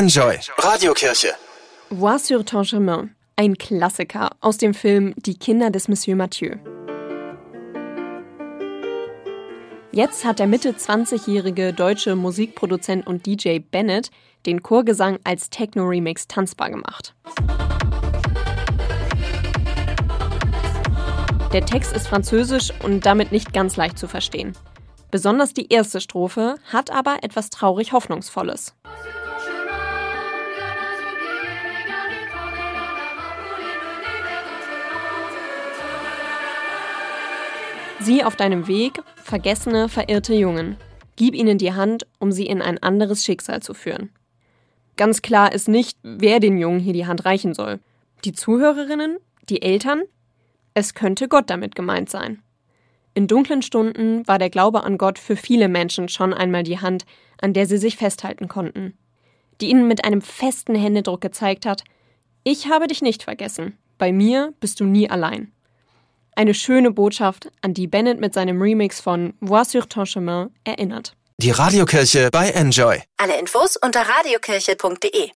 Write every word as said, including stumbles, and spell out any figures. Enjoy. Radiokirche. Vois sur ton chemin. Ein Klassiker aus dem Film Die Kinder des Monsieur Mathieu. Jetzt hat der Mitte zwanzigjährige deutsche Musikproduzent und D J Bennett den Chorgesang als Techno-Remix tanzbar gemacht. Der Text ist französisch und damit nicht ganz leicht zu verstehen. Besonders die erste Strophe hat aber etwas traurig Hoffnungsvolles. Sieh auf deinem Weg vergessene, verirrte Jungen. Gib ihnen die Hand, um sie in ein anderes Schicksal zu führen. Ganz klar ist nicht, wer den Jungen hier die Hand reichen soll. Die Zuhörerinnen? Die Eltern? Es könnte Gott damit gemeint sein. In dunklen Stunden war der Glaube an Gott für viele Menschen schon einmal die Hand, an der sie sich festhalten konnten, die ihnen mit einem festen Händedruck gezeigt hat: Ich habe dich nicht vergessen, bei mir bist du nie allein. Eine schöne Botschaft, an die Bennett mit seinem Remix von Vois sur ton chemin erinnert. Die Radiokirche bei Enjoy. Alle Infos unter radiokirche punkt de.